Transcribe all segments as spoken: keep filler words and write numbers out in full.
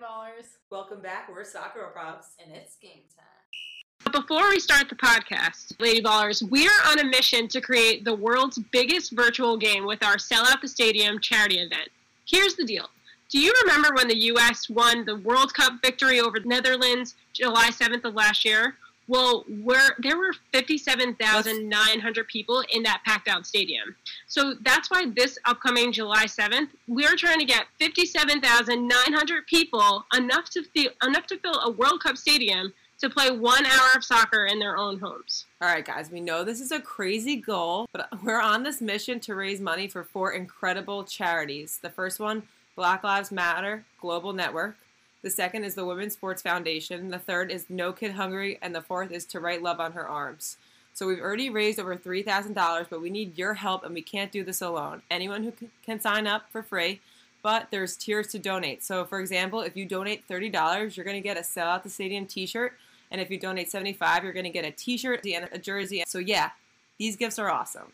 Ballers. Welcome back. We're Soccer Props. And it's game time. Before we start the podcast, Lady Ballers, we're on a mission to create the world's biggest virtual game with our Sell Out the Stadium charity event. Here's the deal. Do you remember when the U S won the World Cup victory over the Netherlands July seventh of last year? Well, we're, there were fifty-seven thousand nine hundred people in that packed-out stadium. So that's why this upcoming July seventh, we're trying to get fifty-seven thousand nine hundred people, enough to feel, enough to fill a World Cup stadium to play one hour of soccer in their own homes. All right, guys, we know this is a crazy goal, but we're on this mission to raise money for four incredible charities. The first one, Black Lives Matter Global Network. The second is the Women's Sports Foundation. The third is No Kid Hungry. And the fourth is to Write Love on Her Arms. So we've already raised over three thousand dollars, but we need your help, and we can't do this alone. Anyone who can sign up for free, but there's tiers to donate. So, for example, if you donate thirty dollars, you're going to get a Sell Out the Stadium t-shirt. And if you donate seventy-five dollars, you're going to get a t-shirt and a jersey. So, yeah, these gifts are awesome.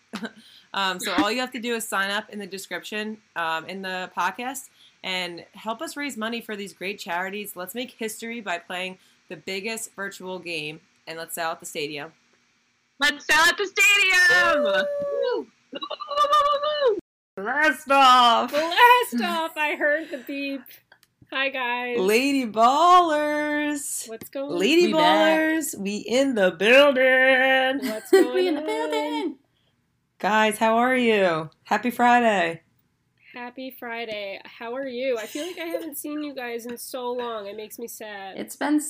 um, so all you have to do is sign up in the description um, in the podcast. And help us raise money for these great charities. Let's make history by playing the biggest virtual game. And let's sell out the stadium. Let's sell out the stadium! Woo! Blast off! Blast off! I heard the beep. Hi, guys. Lady Ballers. What's going on? Lady we Ballers. Back. We in the building. What's going on? We in the building. Guys, how are you? Happy Friday. Happy Friday. How are you? I feel like I haven't seen you guys in so long. It makes me sad. It's been, this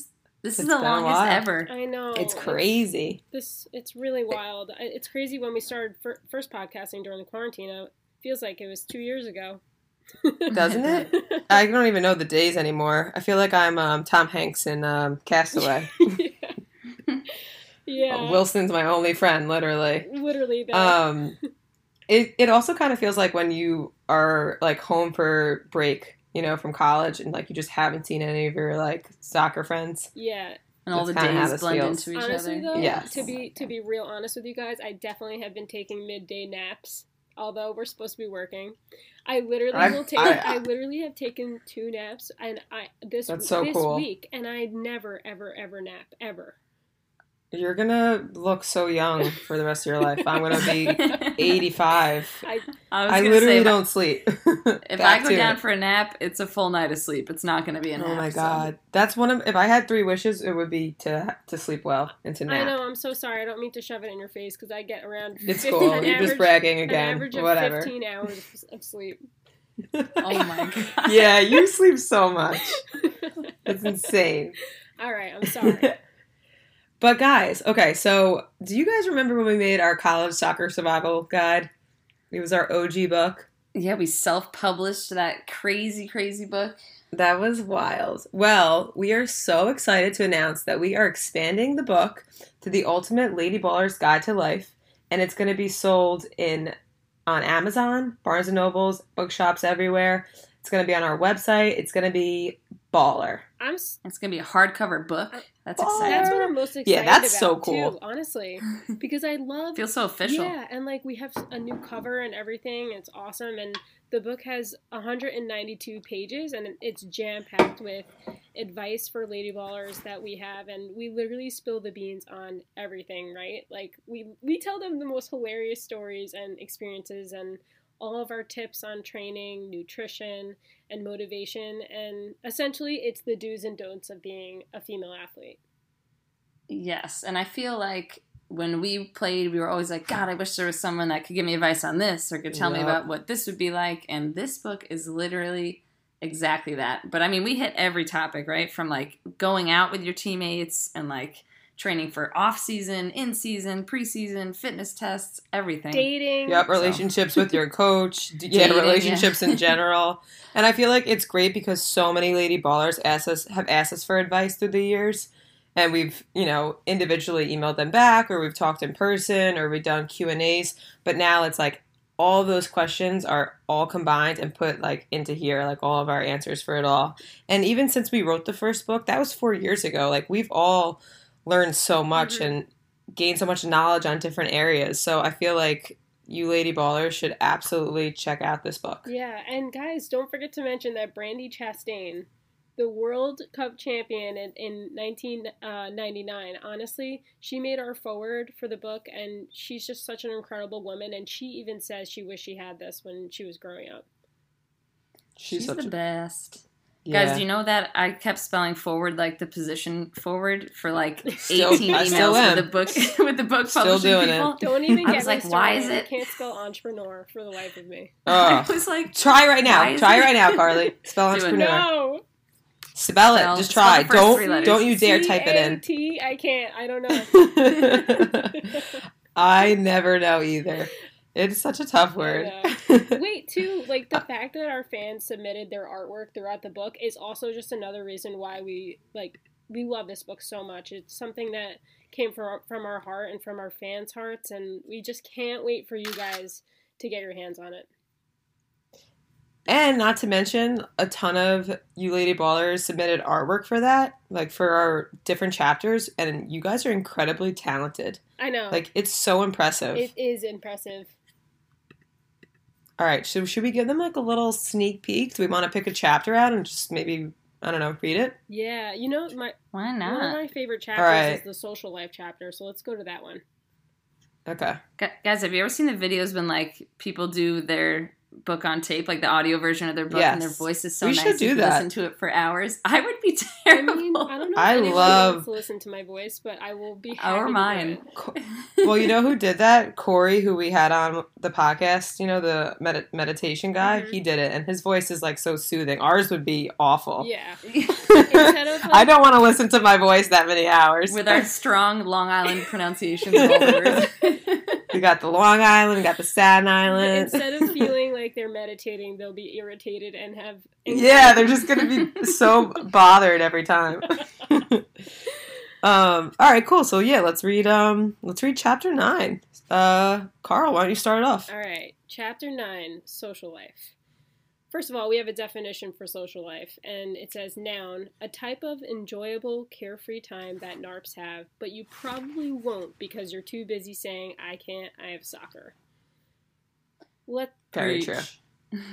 it's is the longest ever. I know. It's crazy. It's, this, it's really wild. It's crazy when we started fir- first podcasting during the quarantine. It feels like it was two years ago. Doesn't it? I don't even know the days anymore. I feel like I'm um, Tom Hanks in um, Castaway. Yeah. Yeah. Well, Wilson's my only friend, literally. Literally. That. Um. It it also kind of feels like when you are, like, home for break, you know, from college, and, like, you just haven't seen any of your, like, soccer friends. Yeah. And all the days blend into each other. Honestly, though, yes. to be, to be real honest with you guys, I definitely have been taking midday naps, although we're supposed to be working. I literally I've, will take. I, I literally have taken two naps and I this, that's so this cool. week, and I never, ever, ever nap, ever. You're going to look so young for the rest of your life. I'm going to be eighty-five. I, I, I literally say, don't sleep. If I go down it. for a nap, it's a full night of sleep. It's not going to be a nap. Oh, my God. So. That's one of – if I had three wishes, it would be to to sleep well and to nap. I know. I'm so sorry. I don't mean to shove it in your face because I get around – It's fifteen, cool. You're average, just bragging again. An average of Whatever. fifteen hours of sleep. Oh, my God. Yeah, you sleep so much. It's insane. All right. I'm sorry. But guys, okay, so do you guys remember when we made our college soccer survival guide? It was our O G book. Yeah, we self-published that crazy, crazy book. That was wild. Well, we are so excited to announce that we are expanding the book to the Ultimate Lady Baller's Guide to Life, and it's going to be sold in on Amazon, Barnes and Nobles, bookshops everywhere. It's going to be on our website. It's going to be baller. I'm s- it's going to be a hardcover book. That's baller. Exciting. That's what I'm most excited about. Yeah, that's about so cool. Too, honestly, because I love... Feels so official. Yeah, and like we have a new cover and everything. It's awesome. And the book has one hundred ninety-two pages, and it's jam-packed with advice for Lady Ballers that we have. And we literally spill the beans on everything, right? Like we, we tell them the most hilarious stories and experiences and all of our tips on training, nutrition, and motivation. And essentially, it's the do's and don'ts of being a female athlete. Yes. And I feel like when we played, we were always like, God, I wish there was someone that could give me advice on this or could tell yep. me about what this would be like. And this book is literally exactly that. But, I mean, we hit every topic, right? From, like, going out with your teammates and, like, training for off-season, in-season, pre-season, fitness tests, everything. Dating. Yep, relationships so. with your coach. Yeah, Dating, relationships yeah. in general. And I feel like it's great because so many Lady Ballers ask us, have asked us for advice through the years. And we've, you know, individually emailed them back, or we've talked in person, or we've done Q and A's. But now it's like all those questions are all combined and put, like, into here, like all of our answers for it all. And even since we wrote the first book, that was four years ago. Like, we've all learn so much mm-hmm. and gain so much knowledge on different areas. So I feel like you Lady Ballers should absolutely check out this book. Yeah, and guys, don't forget to mention that Brandi Chastain the World Cup champion in, in nineteen ninety-nine. Honestly, she made our forward for the book, and she's just such an incredible woman, and she even says she wished she had this when she was growing up. She's, she's such the a- best. Yeah. Guys, do you know that I kept spelling forward like the position forward for like eighteen still, emails with the book with the book publishing still doing people? It. Don't even get I was like, why is it? I can't spell entrepreneur for the life of me. Uh, I was like, try right now. Try it? right now, Carly. Spell entrepreneur. No. Spell it. Spell, Just try. Don't don't you dare C A T type it in. T I can't. I don't know. I never know either. It's such a tough word. Wait, too, like, the fact that our fans submitted their artwork throughout the book is also just another reason why we, like, we love this book so much. It's something that came from, from our heart and from our fans' hearts, and we just can't wait for you guys to get your hands on it. And not to mention, a ton of you Lady Ballers submitted artwork for that, like, for our different chapters, and you guys are incredibly talented. I know. Like, it's so impressive. It is impressive. All right, so should we give them, like, a little sneak peek? Do we want to pick a chapter out and just maybe, I don't know, read it? Yeah, you know, my why not? One of my favorite chapters right. is the social life chapter, so let's go to that one. Okay. Guys, have you ever seen the videos when, like, people do their book on tape, like the audio version of their book, yes. and their voice is so we nice should do you that. Listen to it for hours? I would be terrible. I mean, I don't know if I love wants to listen to my voice, but I will be happy or mine. Well, you know who did that? Corey, who we had on the podcast, you know, the med- meditation guy, mm-hmm. he did it, and his voice is like so soothing. Ours would be awful. Yeah. Instead of, like, I don't want to listen to my voice that many hours. With our strong Long Island pronunciations of all the words. We got the Long Island, we got the Staten Island. Instead of feeling like they're meditating, they'll be irritated and have anxiety. Yeah, they're just going to be so bothered every time. um, all right, cool. So yeah, let's read um let's read chapter nine. Uh Carl, why don't you start it off? All right. Chapter nine, social life. First of all, we have a definition for social life, and it says, noun, a type of enjoyable, carefree time that N A R Ps have, but you probably won't because you're too busy saying, I can't, I have soccer. Let- Very true.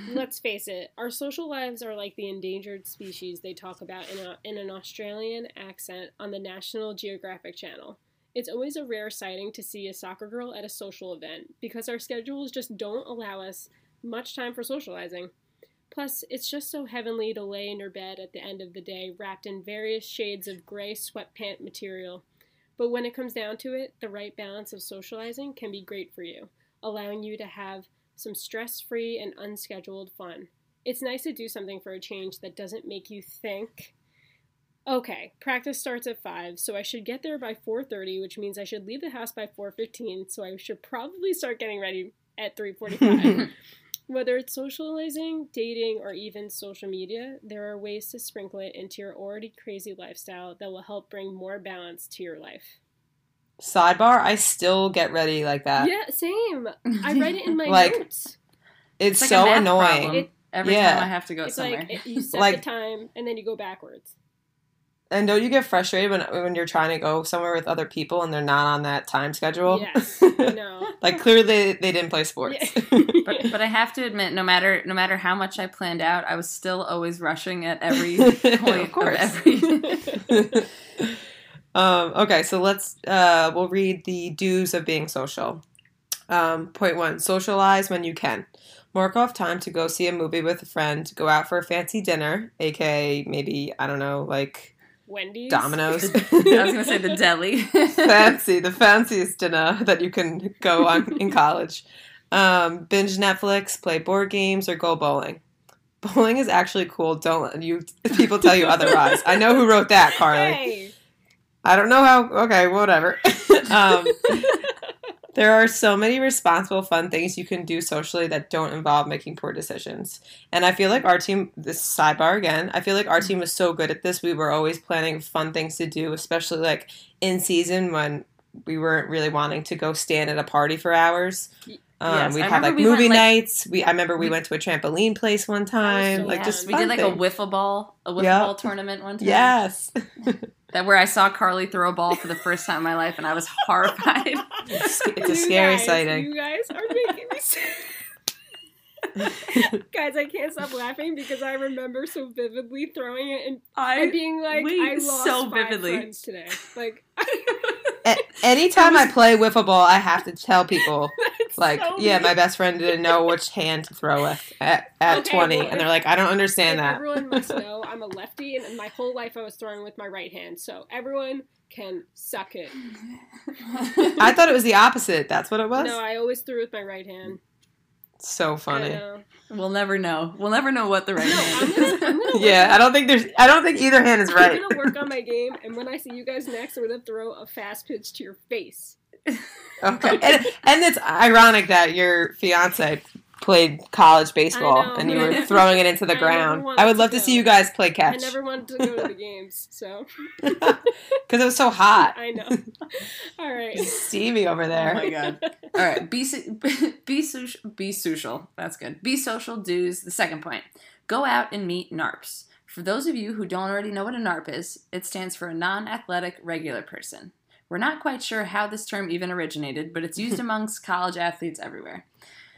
Let's face it, our social lives are like the endangered species they talk about in, a, in an Australian accent on the National Geographic Channel. It's always a rare sighting to see a soccer girl at a social event because our schedules just don't allow us much time for socializing. Plus, it's just so heavenly to lay in your bed at the end of the day, wrapped in various shades of gray sweatpant material. But when it comes down to it, the right balance of socializing can be great for you, allowing you to have some stress-free and unscheduled fun. It's nice to do something for a change that doesn't make you think, okay, practice starts at five, so I should get there by four thirty, which means I should leave the house by four fifteen, so I should probably start getting ready at three forty-five. Whether it's socializing, dating, or even social media, there are ways to sprinkle it into your already crazy lifestyle that will help bring more balance to your life. Sidebar, I still get ready like that. Yeah, same. I write it in my like, notes. It's, it's like so annoying. It, Every yeah. time I have to go it's somewhere. Like it, you set like, the time, and then you go backwards. And don't you get frustrated when when you're trying to go somewhere with other people and they're not on that time schedule? Yes, I know. Like, clearly they didn't play sports. Yeah. but, but I have to admit, no matter no matter how much I planned out, I was still always rushing at every point. Of course. Of every... um, okay, so let's, uh, we'll read the do's of being social. Um, point one, socialize when you can. Mark off time to go see a movie with a friend, go out for a fancy dinner, a k a maybe, I don't know, like... Wendy's? Domino's. I was going to say the deli. Fancy. The fanciest dinner that you can go on in college. Um, binge Netflix, play board games, or go bowling. Bowling is actually cool. Don't let you people tell you otherwise. I know who wrote that, Carly. Hey. I don't know how. Okay, whatever. um, there are so many responsible, fun things you can do socially that don't involve making poor decisions. And I feel like our team, this sidebar again, I feel like our team was so good at this. We were always planning fun things to do, especially like in season when we weren't really wanting to go stand at a party for hours. Um, yes, we'd I have like we movie went, like, nights. We I remember we, we went to a trampoline place one time. So like yeah. just We did like things. a wiffle ball, a wiffle yep. ball tournament one time. Yes. That where I saw Carly throw a ball for the first time in my life, and I was horrified. It's, it's a scary guys, sighting. You guys are making me sad. Guys, I can't stop laughing because I remember so vividly throwing it and, I, and being like, I lost so five vividly. friends today. Like, A- anytime I play wiffle ball, I have to tell people, like, so yeah, my best friend didn't know which hand to throw with at, at okay, twenty. Well, and they're like, I don't understand that. Everyone must know I'm a lefty, and my whole life I was throwing with my right hand. So everyone can suck it. I thought it was the opposite. That's what it was? No, I always threw with my right hand. So funny. We'll never know. We'll never know what the right no, hand is. I'm gonna, I'm gonna yeah, I don't think there's. I don't think either hand is right. I'm gonna work on my game, and when I see you guys next, I'm gonna throw a fast pitch to your face. Okay, and, and it's ironic that your fiance played college baseball and you were throwing it into the I ground. I would love to, to see you guys play catch. I never wanted to go to the games, so because it was so hot. I know. All right, Stevie over there. Oh my god. All right, be be social. Be social. That's good. Be social. Dues. The second point. Go out and meet NARPs. For those of you who don't already know what a NARP is, it stands for a non-athletic regular person. We're not quite sure how this term even originated, but it's used amongst college athletes everywhere.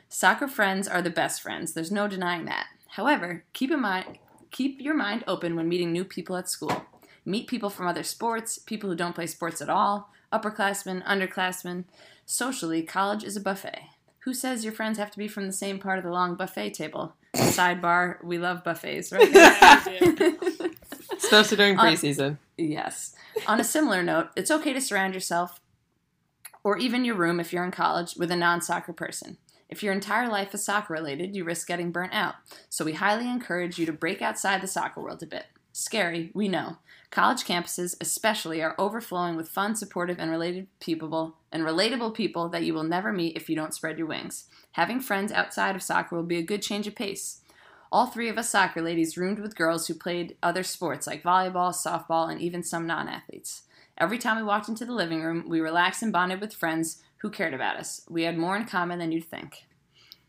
Soccer friends are the best friends. There's no denying that. However, keep in mind, keep your mind open when meeting new people at school. Meet people from other sports, people who don't play sports at all, upperclassmen, underclassmen. Socially, college is a buffet. Who says your friends have to be from the same part of the long buffet table? Sidebar, we love buffets, right? Yeah, we do. Especially during preseason. On, yes. On a similar note, it's okay to surround yourself, or even your room if you're in college, with a non-soccer person. If your entire life is soccer-related, you risk getting burnt out. So we highly encourage you to break outside the soccer world a bit. Scary, we know. College campuses especially are overflowing with fun, supportive, and related people and relatable people that you will never meet if you don't spread your wings. Having friends outside of soccer will be a good change of pace. All three of us soccer ladies roomed with girls who played other sports like volleyball, softball, and even some non-athletes. Every time we walked into the living room, we relaxed and bonded with friends who cared about us. We had more in common than you'd think.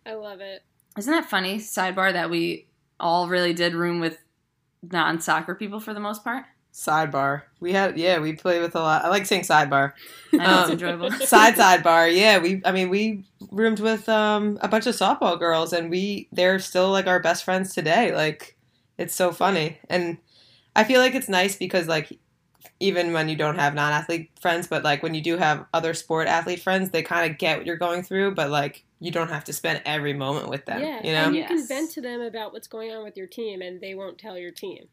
I love it. Isn't that funny, sidebar, that we all really did room with non-soccer people for the most part? Sidebar. We had, yeah, we played with a lot. I like saying sidebar. I know, um, it's enjoyable. Side sidebar, yeah. We, I mean, we roomed with um, a bunch of softball girls, and we, they're still, like, our best friends today. Like, it's so funny. And I feel like it's nice because, like, even when you don't have non-athlete friends, but, like, when you do have other sport athlete friends, they kind of get what you're going through, but, like, you don't have to spend every moment with them, yeah, you know? And you yes. can vent to them about what's going on with your team, and they won't tell your team.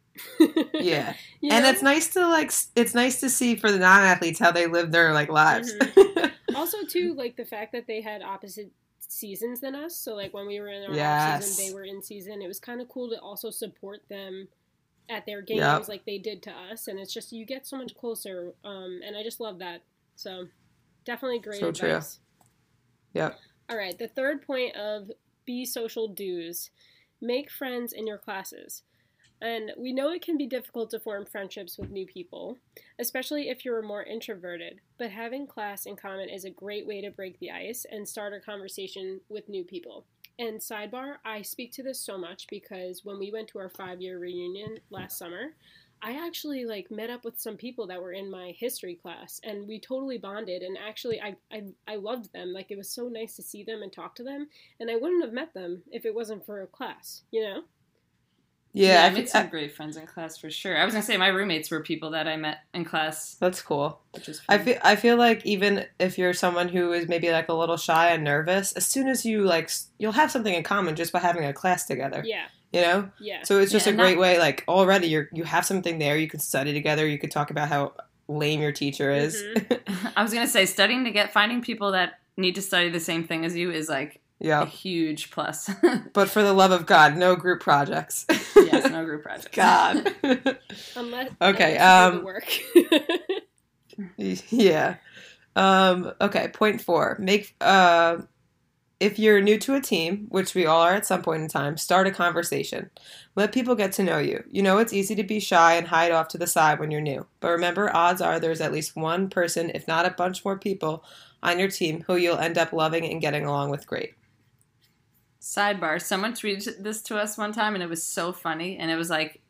Yeah. You and know? It's nice to, like, it's nice to see for the non-athletes how they live their, like, lives. Mm-hmm. Also, too, like, the fact that they had opposite seasons than us, so, like, when we were in our yes. off season, they were in season. It was kind of cool to also support them at their games yep. like they did to us, and it's just, you get so much closer, um, and I just love that. So, definitely great so advice. True. Yep. All right, the third point of be social dues. Make friends in your classes. And we know it can be difficult to form friendships with new people, especially if you're more introverted, but having class in common is a great way to break the ice and start a conversation with new people. And sidebar, I speak to this so much because when we went to our five-year reunion last summer, I actually, like, met up with some people that were in my history class, and we totally bonded, and actually I, I I loved them. Like, it was so nice to see them and talk to them, and I wouldn't have met them if it wasn't for a class, you know? Yeah, yeah I made some I, great friends in class for sure. I was going to say my roommates were people that I met in class. That's cool. Which is I feel, I feel like even if you're someone who is maybe like a little shy and nervous, as soon as you like, you'll have something in common just by having a class together. Yeah. You know? Yeah. So it's just yeah, a great not, way, like already you're, you have something there. You can study together. You could talk about how lame your teacher is. Mm-hmm. I was going to say studying to get, finding people that need to study the same thing as you is like, yeah, a huge plus. But for the love of God, no group projects. Yes, no group projects. God. Unless okay. Um, the work. Yeah. Um, okay. Point four. Make uh, if you're new to a team, which we all are at some point in time, start a conversation. Let people get to know you. You know it's easy to be shy and hide off to the side when you're new, but remember, odds are there's at least one person, if not a bunch more people, on your team who you'll end up loving and getting along with great. Sidebar, someone tweeted this to us one time, and it was so funny, and it was like,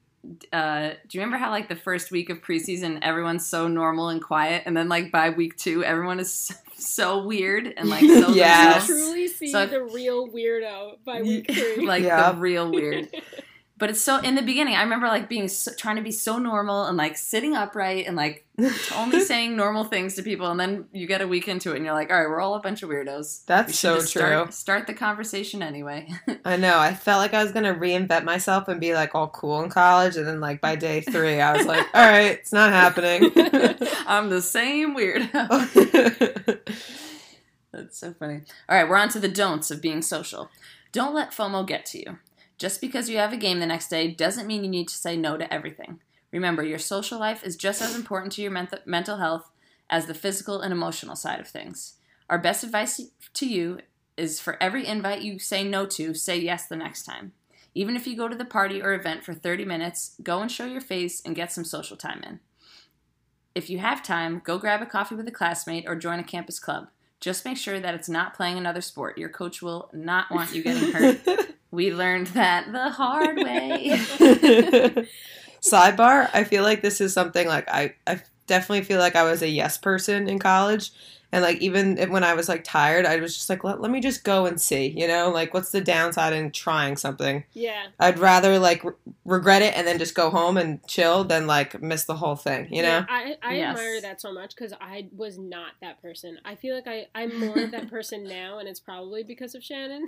uh, do you remember how, like, the first week of preseason, everyone's so normal and quiet, and then, like, by week two, everyone is so weird and like so yes. You truly see so, the real weirdo by week three. Like yeah. the real weird. But it's so, in the beginning, I remember like being, so, trying to be so normal and like sitting upright and like only saying normal things to people. And then you get a week into it and you're like, all right, we're all a bunch of weirdos. That's so true. Start, start the conversation anyway. I know. I felt like I was going to reinvent myself and be like all cool in college. And then like by day three, I was like, all right, it's not happening. I'm the same weirdo. That's so funny. All right, we're on to the don'ts of being social. Don't let FOMO get to you. Just because you have a game the next day doesn't mean you need to say no to everything. Remember, your social life is just as important to your ment- mental health as the physical and emotional side of things. Our best advice to you is for every invite you say no to, say yes the next time. Even if you go to the party or event for thirty minutes, go and show your face and get some social time in. If you have time, go grab a coffee with a classmate or join a campus club. Just make sure that it's not playing another sport. Your coach will not want you getting hurt. We learned that the hard way. Sidebar, I feel like this is something like I, I definitely feel like I was a yes person in college. And like even when I was like tired, I was just like, let, let me just go and see, you know, like what's the downside in trying something? Yeah. I'd rather like re- regret it and then just go home and chill than like miss the whole thing, you know? Yeah, I, I yes. admire that so much because I was not that person. I feel like I, I'm more of that person now, and it's probably because of Shannon.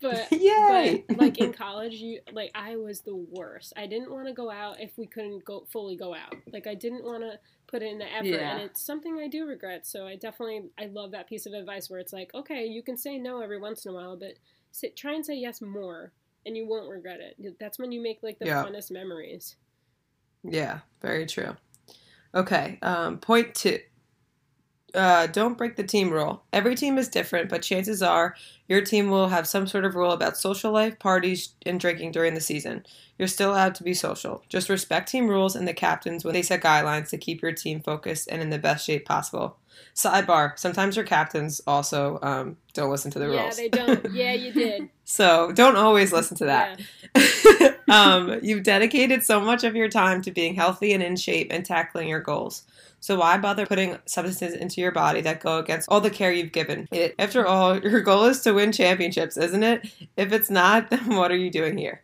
but, Yay! but like in college, you like I was the worst. I didn't want to go out if we couldn't go fully go out. Like I didn't want to put in the effort, yeah. and it's something I do regret, so I definitely, I love that piece of advice where it's like, okay, you can say no every once in a while, but sit, try and say yes more, and you won't regret it. That's when you make, like, the yeah. funnest memories. Yeah, very true. Okay, um, point two. Uh, don't break the team rule. Every team is different, but chances are your team will have some sort of rule about social life, parties, and drinking during the season. You're still allowed to be social. Just respect team rules and the captains when they set guidelines to keep your team focused and in the best shape possible. Sidebar, sometimes your captains also um, don't listen to the yeah, rules. Yeah, they don't. Yeah, you did. So don't always listen to that. Yeah. um, you've dedicated so much of your time to being healthy and in shape and tackling your goals. So why bother putting substances into your body that go against all the care you've given it? After all, your goal is to win championships, isn't it? If it's not, then what are you doing here?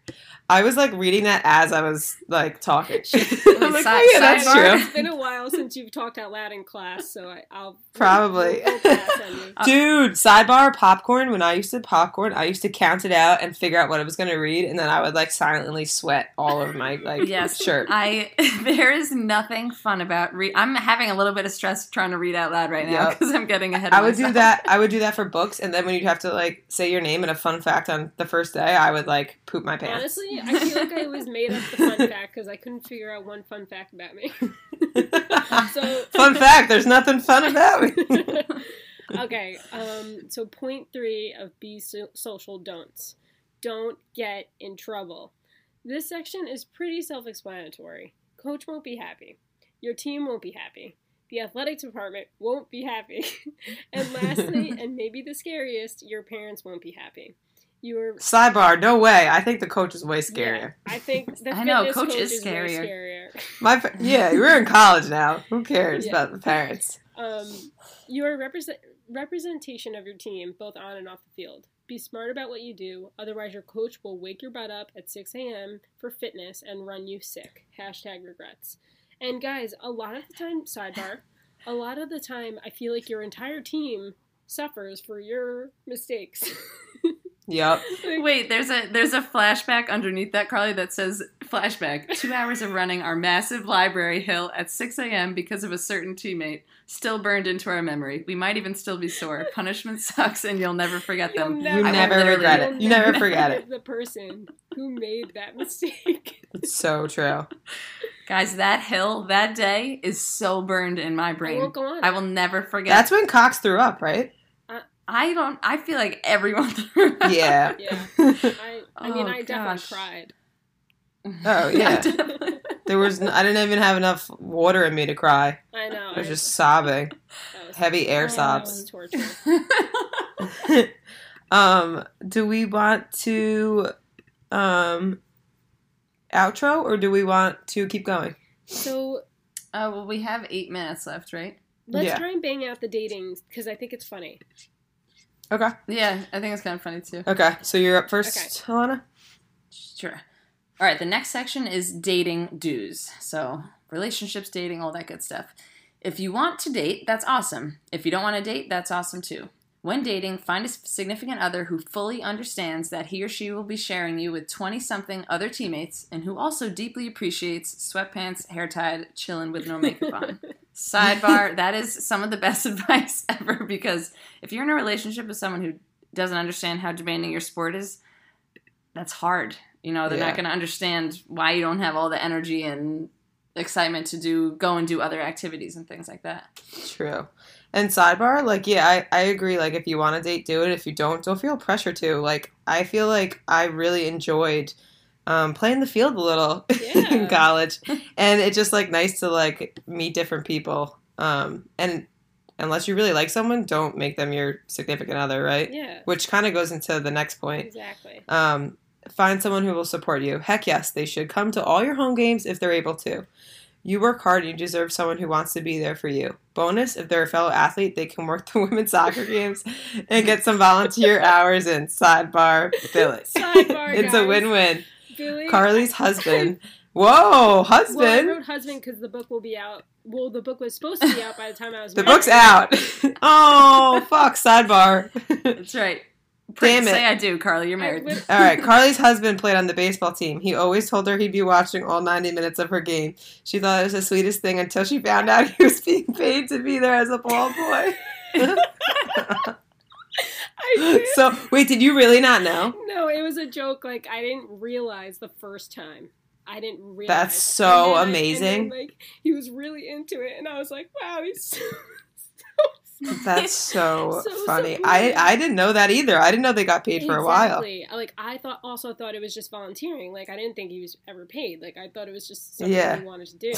I was like reading that as I was like talking. I'm like, oh, yeah, that's true. It's been a while since you've talked out loud in class, so I, I'll probably. I'll, I'll on you. Dude, sidebar popcorn. When I used to popcorn, I used to count it out and figure out what I was going to read, and then I would like silently sweat all over my like yes, shirt. I there is nothing fun about read. I'm having a little bit of stress trying to read out loud right now because yep. I'm getting ahead of I would myself. do that. I would do that for books, and then when you'd have to like say your name and a fun fact on the first day, I would like poop my pants. Honestly, I feel like I always made up the fun fact because I couldn't figure out one fun fact about me. so Fun fact, there's nothing fun about me. Okay, um, so point three of be so- social don'ts. Don't get in trouble. This section is pretty self-explanatory. Coach won't be happy. Your team won't be happy. The athletics department won't be happy. And lastly, and maybe the scariest, your parents won't be happy. Your Sidebar, no way. I think the coach is way scarier. Yeah, I think the I know, coach, coach is, is scarier. Way scarier. My, yeah, we're in college now. Who cares yeah. about the parents? Um, your represent, representation of your team, both on and off the field. Be smart about what you do. Otherwise, your coach will wake your butt up at six a.m. for fitness and run you sick. Hashtag regrets. And guys, a lot of the time, sidebar, a lot of the time, I feel like your entire team suffers for your mistakes. Yep. Wait, there's a there's a flashback underneath that, Carly, that says, flashback, two hours of running our massive library hill at six a.m. because of a certain teammate. Still burned into our memory. We might even still be sore. Punishment sucks and you'll never forget you'll them. Never, you never regret it. You never, never forget it. The person who made that mistake. It's so true. Guys, that hill, that day is so burned in my brain. I won't go on. I will never forget. That's when Cox threw up, right? I don't, I feel like everyone threw up. Yeah. yeah. I, I mean, oh, I definitely cried. Oh, yeah. there was, I didn't even have enough water in me to cry. I know. I was I, just sobbing. Was Heavy air sobs. That was torture. um, do we want to um, outro or do we want to keep going? So, uh, well, we have eight minutes left, right? Let's yeah. try and bang out the dating, because I think it's funny. Okay. Yeah, I think it's kind of funny, too. Okay, so you're up first, okay. Alana? Sure. All right, the next section is dating do's. So relationships, dating, all that good stuff. If you want to date, that's awesome. If you don't want to date, that's awesome, too. When dating, find a significant other who fully understands that he or she will be sharing you with twenty-something other teammates and who also deeply appreciates sweatpants, hair tied, chilling with no makeup on. Sidebar, that is some of the best advice ever, because if you're in a relationship with someone who doesn't understand how demanding your sport is, that's hard. You know, they're yeah. not going to understand why you don't have all the energy and excitement to do go and do other activities and things like that. True. And sidebar, like, yeah, I, I agree. Like, if you want to date, do it. If you don't, don't feel pressure to. Like, I feel like I really enjoyed um, playing the field a little yeah. in college. And it's just, like, nice to, like, meet different people. Um, and unless you really like someone, don't make them your significant other, right? Yeah. Which kind of goes into the next point. Exactly. Um, find someone who will support you. Heck yes, they should come to all your home games if they're able to. You work hard and you deserve someone who wants to be there for you. Bonus, if they're a fellow athlete, they can work the women's soccer games and get some volunteer hours in. Sidebar, Billy. Sidebar, It's guys. a win-win. Billy. Carly's husband. Whoa, husband. Well, I wrote husband because the book will be out. Well, the book was supposed to be out by the time I was The married. book's out. Oh, fuck, sidebar. That's right. Damn it. Say I do, Carly. You're married. All right. Carly's husband played on the baseball team. He always told her he'd be watching all ninety minutes of her game. She thought it was the sweetest thing until she found out he was being paid to be there as a ball boy. I did. So, wait, did you really not know? No, it was a joke. Like, I didn't realize the first time. I didn't realize. That's so and amazing. I, and then, like, he was really into it, and I was like, wow, he's so... That's so, so funny. So I, I didn't know that either. I didn't know they got paid for exactly. a while. Like, I thought, also thought it was just volunteering. Like, I didn't think he was ever paid. Like, I thought it was just something yeah. he wanted to do.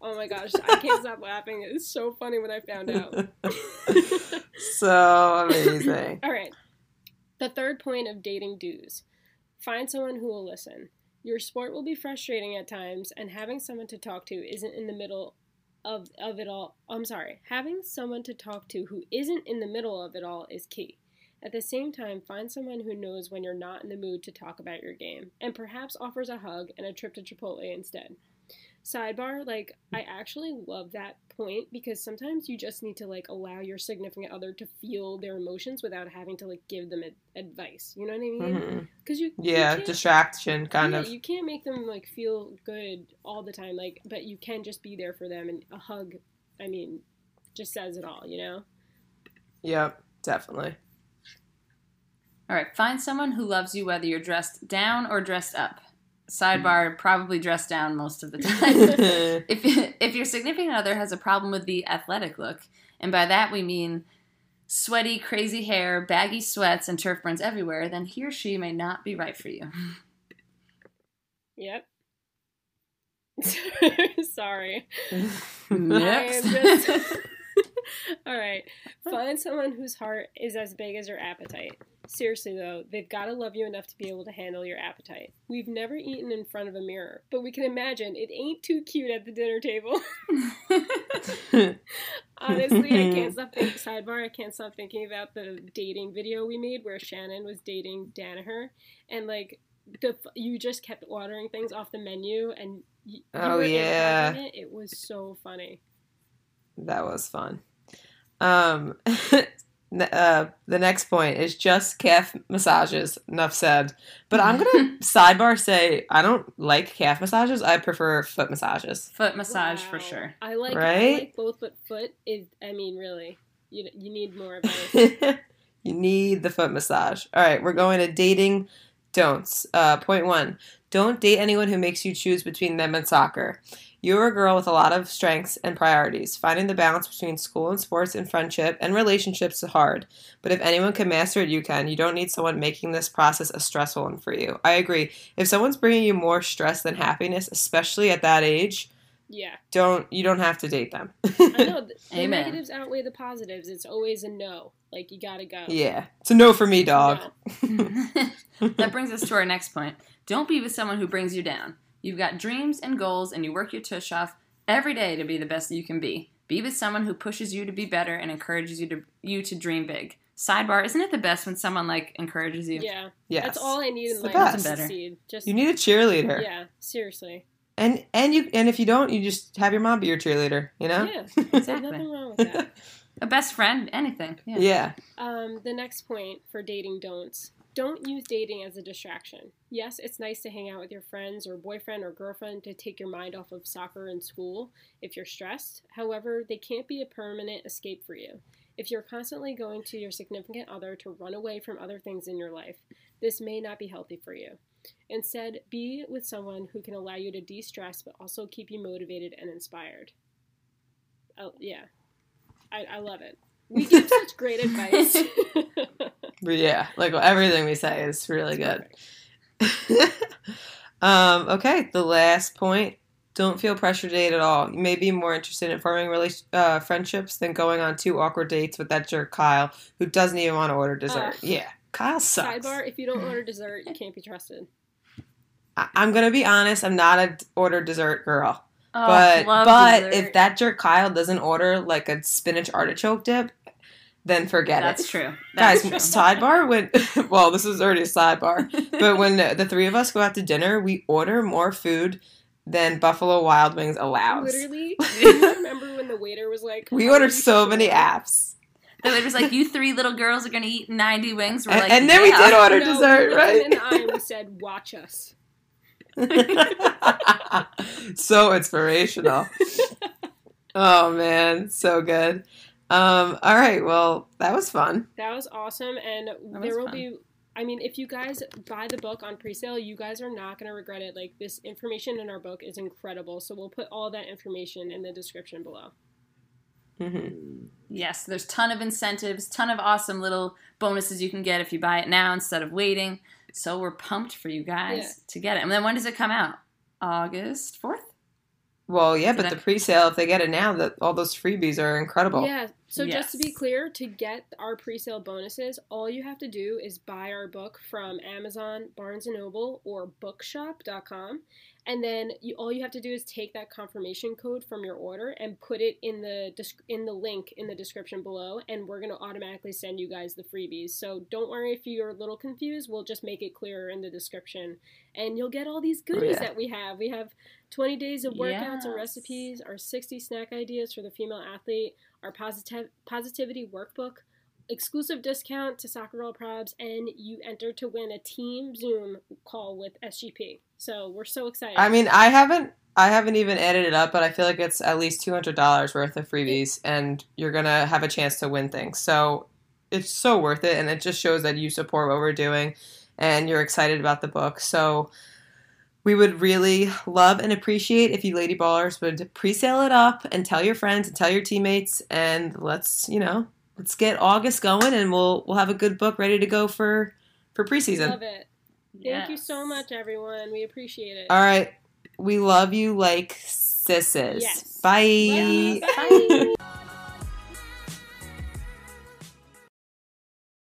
Oh, my gosh. I can't stop laughing. It was so funny when I found out. So amazing. All right. The third point of dating do's. Find someone who will listen. Your sport will be frustrating at times, and having someone to talk to isn't in the middle Of, of it all, I'm sorry, having someone to talk to who isn't in the middle of it all is key. At the same time, find someone who knows when you're not in the mood to talk about your game, and perhaps offers a hug and a trip to Chipotle instead. Sidebar, like, I actually love that point, because sometimes you just need to, like, allow your significant other to feel their emotions without having to, like, give them advice. You know what I mean? Because mm-hmm. you yeah you distraction kind yeah, of you can't make them, like, feel good all the time, like, but you can just be there for them, and a hug, I mean, just says it all, you know? Yep, definitely. All right, find someone who loves you whether you're dressed down or dressed up. Sidebar, probably dressed down most of the time. If if your significant other has a problem with the athletic look, and by that we mean sweaty, crazy hair, baggy sweats, and turf burns everywhere, then he or she may not be right for you. Yep. Sorry. Next. I am just... All right. Find someone whose heart is as big as your appetite. Seriously, though, they've got to love you enough to be able to handle your appetite. We've never eaten in front of a mirror, but we can imagine it ain't too cute at the dinner table. Honestly, I can't stop thinking, sidebar, I can't stop thinking about the dating video we made where Shannon was dating Danaher, and, like, the you just kept ordering things off the menu, and you, oh, you were yeah. it. It was so funny. That was fun. Um... Uh, the next point is just calf massages. Enough said. But I'm going to sidebar say I don't like calf massages. I prefer foot massages. Foot massage wow. for sure. I like, right? I like both, but foot is, I mean, really, you you need more of it. You need the foot massage. All right, we're going to dating don'ts. Uh, point one, don't date anyone who makes you choose between them and soccer. You're a girl with a lot of strengths and priorities. Finding the balance between school and sports and friendship and relationships is hard. But if anyone can master it, you can. You don't need someone making this process a stressful one for you. I agree. If someone's bringing you more stress than happiness, especially at that age, yeah, don't you don't have to date them. I know. The Amen. negatives outweigh the positives. It's always a no. Like, you gotta go. Yeah. It's a no for me, dog. No. That brings us to our next point. Don't be with someone who brings you down. You've got dreams and goals, and you work your tush off every day to be the best that you can be. Be with someone who pushes you to be better and encourages you to you to dream big. Sidebar, isn't it the best when someone, like, encourages you? Yeah. Yes. That's all I need in life to succeed. Just, you need a cheerleader. Yeah, seriously. And and you and if you don't, you just have your mom be your cheerleader, you know? Yeah, exactly. There's nothing wrong with that. A best friend, anything. Yeah. yeah. Um, the next point for dating don'ts. Don't use dating as a distraction. Yes, it's nice to hang out with your friends or boyfriend or girlfriend to take your mind off of soccer and school if you're stressed. However, they can't be a permanent escape for you. If you're constantly going to your significant other to run away from other things in your life, this may not be healthy for you. Instead, be with someone who can allow you to de-stress but also keep you motivated and inspired. Oh, yeah. I, I love it. We give such great advice. But yeah, like everything we say is really good. um, okay, the last point. Don't feel pressure to date at all. You may be more interested in forming rela- uh, friendships than going on two awkward dates with that jerk Kyle, who doesn't even want to order dessert. Uh, yeah, Kyle sucks. Sidebar, if you don't order dessert, you can't be trusted. I- I'm going to be honest. I'm not an order dessert girl. Oh, but but dessert. If that jerk Kyle doesn't order, like, a spinach artichoke dip, then forget That's it. True. That's Guys, true. Sidebar, when, well, this is already a sidebar, but when the, the three of us go out to dinner, we order more food than Buffalo Wild Wings allows. Literally, I remember when the waiter was like... We ordered so sure? many apps. The waiter's like, you three little girls are going to eat ninety wings. We're and, like, and then yeah. we did order no, dessert, right? And then I we said, watch us. So inspirational. Oh, man. So good. Um, all right. Well, that was fun. That was awesome. And that there will fun. be... I mean, if you guys buy the book on presale, you guys are not going to regret it. Like, this information in our book is incredible. So we'll put all that information in the description below. Mm-hmm. Yes, there's a ton of incentives, ton of awesome little bonuses you can get if you buy it now instead of waiting. So we're pumped for you guys yeah. to get it. And then when does it come out? August fourth? Well, yeah, so but the pre-sale, if they get it now, the, all those freebies are incredible. Yeah, so yes. Just to be clear, to get our pre-sale bonuses, all you have to do is buy our book from Amazon, Barnes and Noble, or bookshop dot com, and then you, all you have to do is take that confirmation code from your order and put it in the in the link in the description below, and we're going to automatically send you guys the freebies. So don't worry if you're a little confused. We'll just make it clearer in the description, and you'll get all these goodies oh, yeah. that we have. We have... twenty days of workouts yes. and recipes, our sixty snack ideas for the female athlete, our positive positivity workbook, exclusive discount to Soccer Props, and you enter to win a team Zoom call with S G P. So we're so excited. I mean, I haven't I haven't even added it up, but I feel like it's at least two hundred dollars worth of freebies, and you're going to have a chance to win things. So it's so worth it, and it just shows that you support what we're doing, and you're excited about the book. So... we would really love and appreciate if you Lady Ballers would pre-sale it up and tell your friends and tell your teammates, and let's, you know, let's get August going, and we'll we'll have a good book ready to go for, for preseason. Love it. Thank yes. you so much, everyone. We appreciate it. All right. We love you like sisses. Yes. Bye. Love. Bye.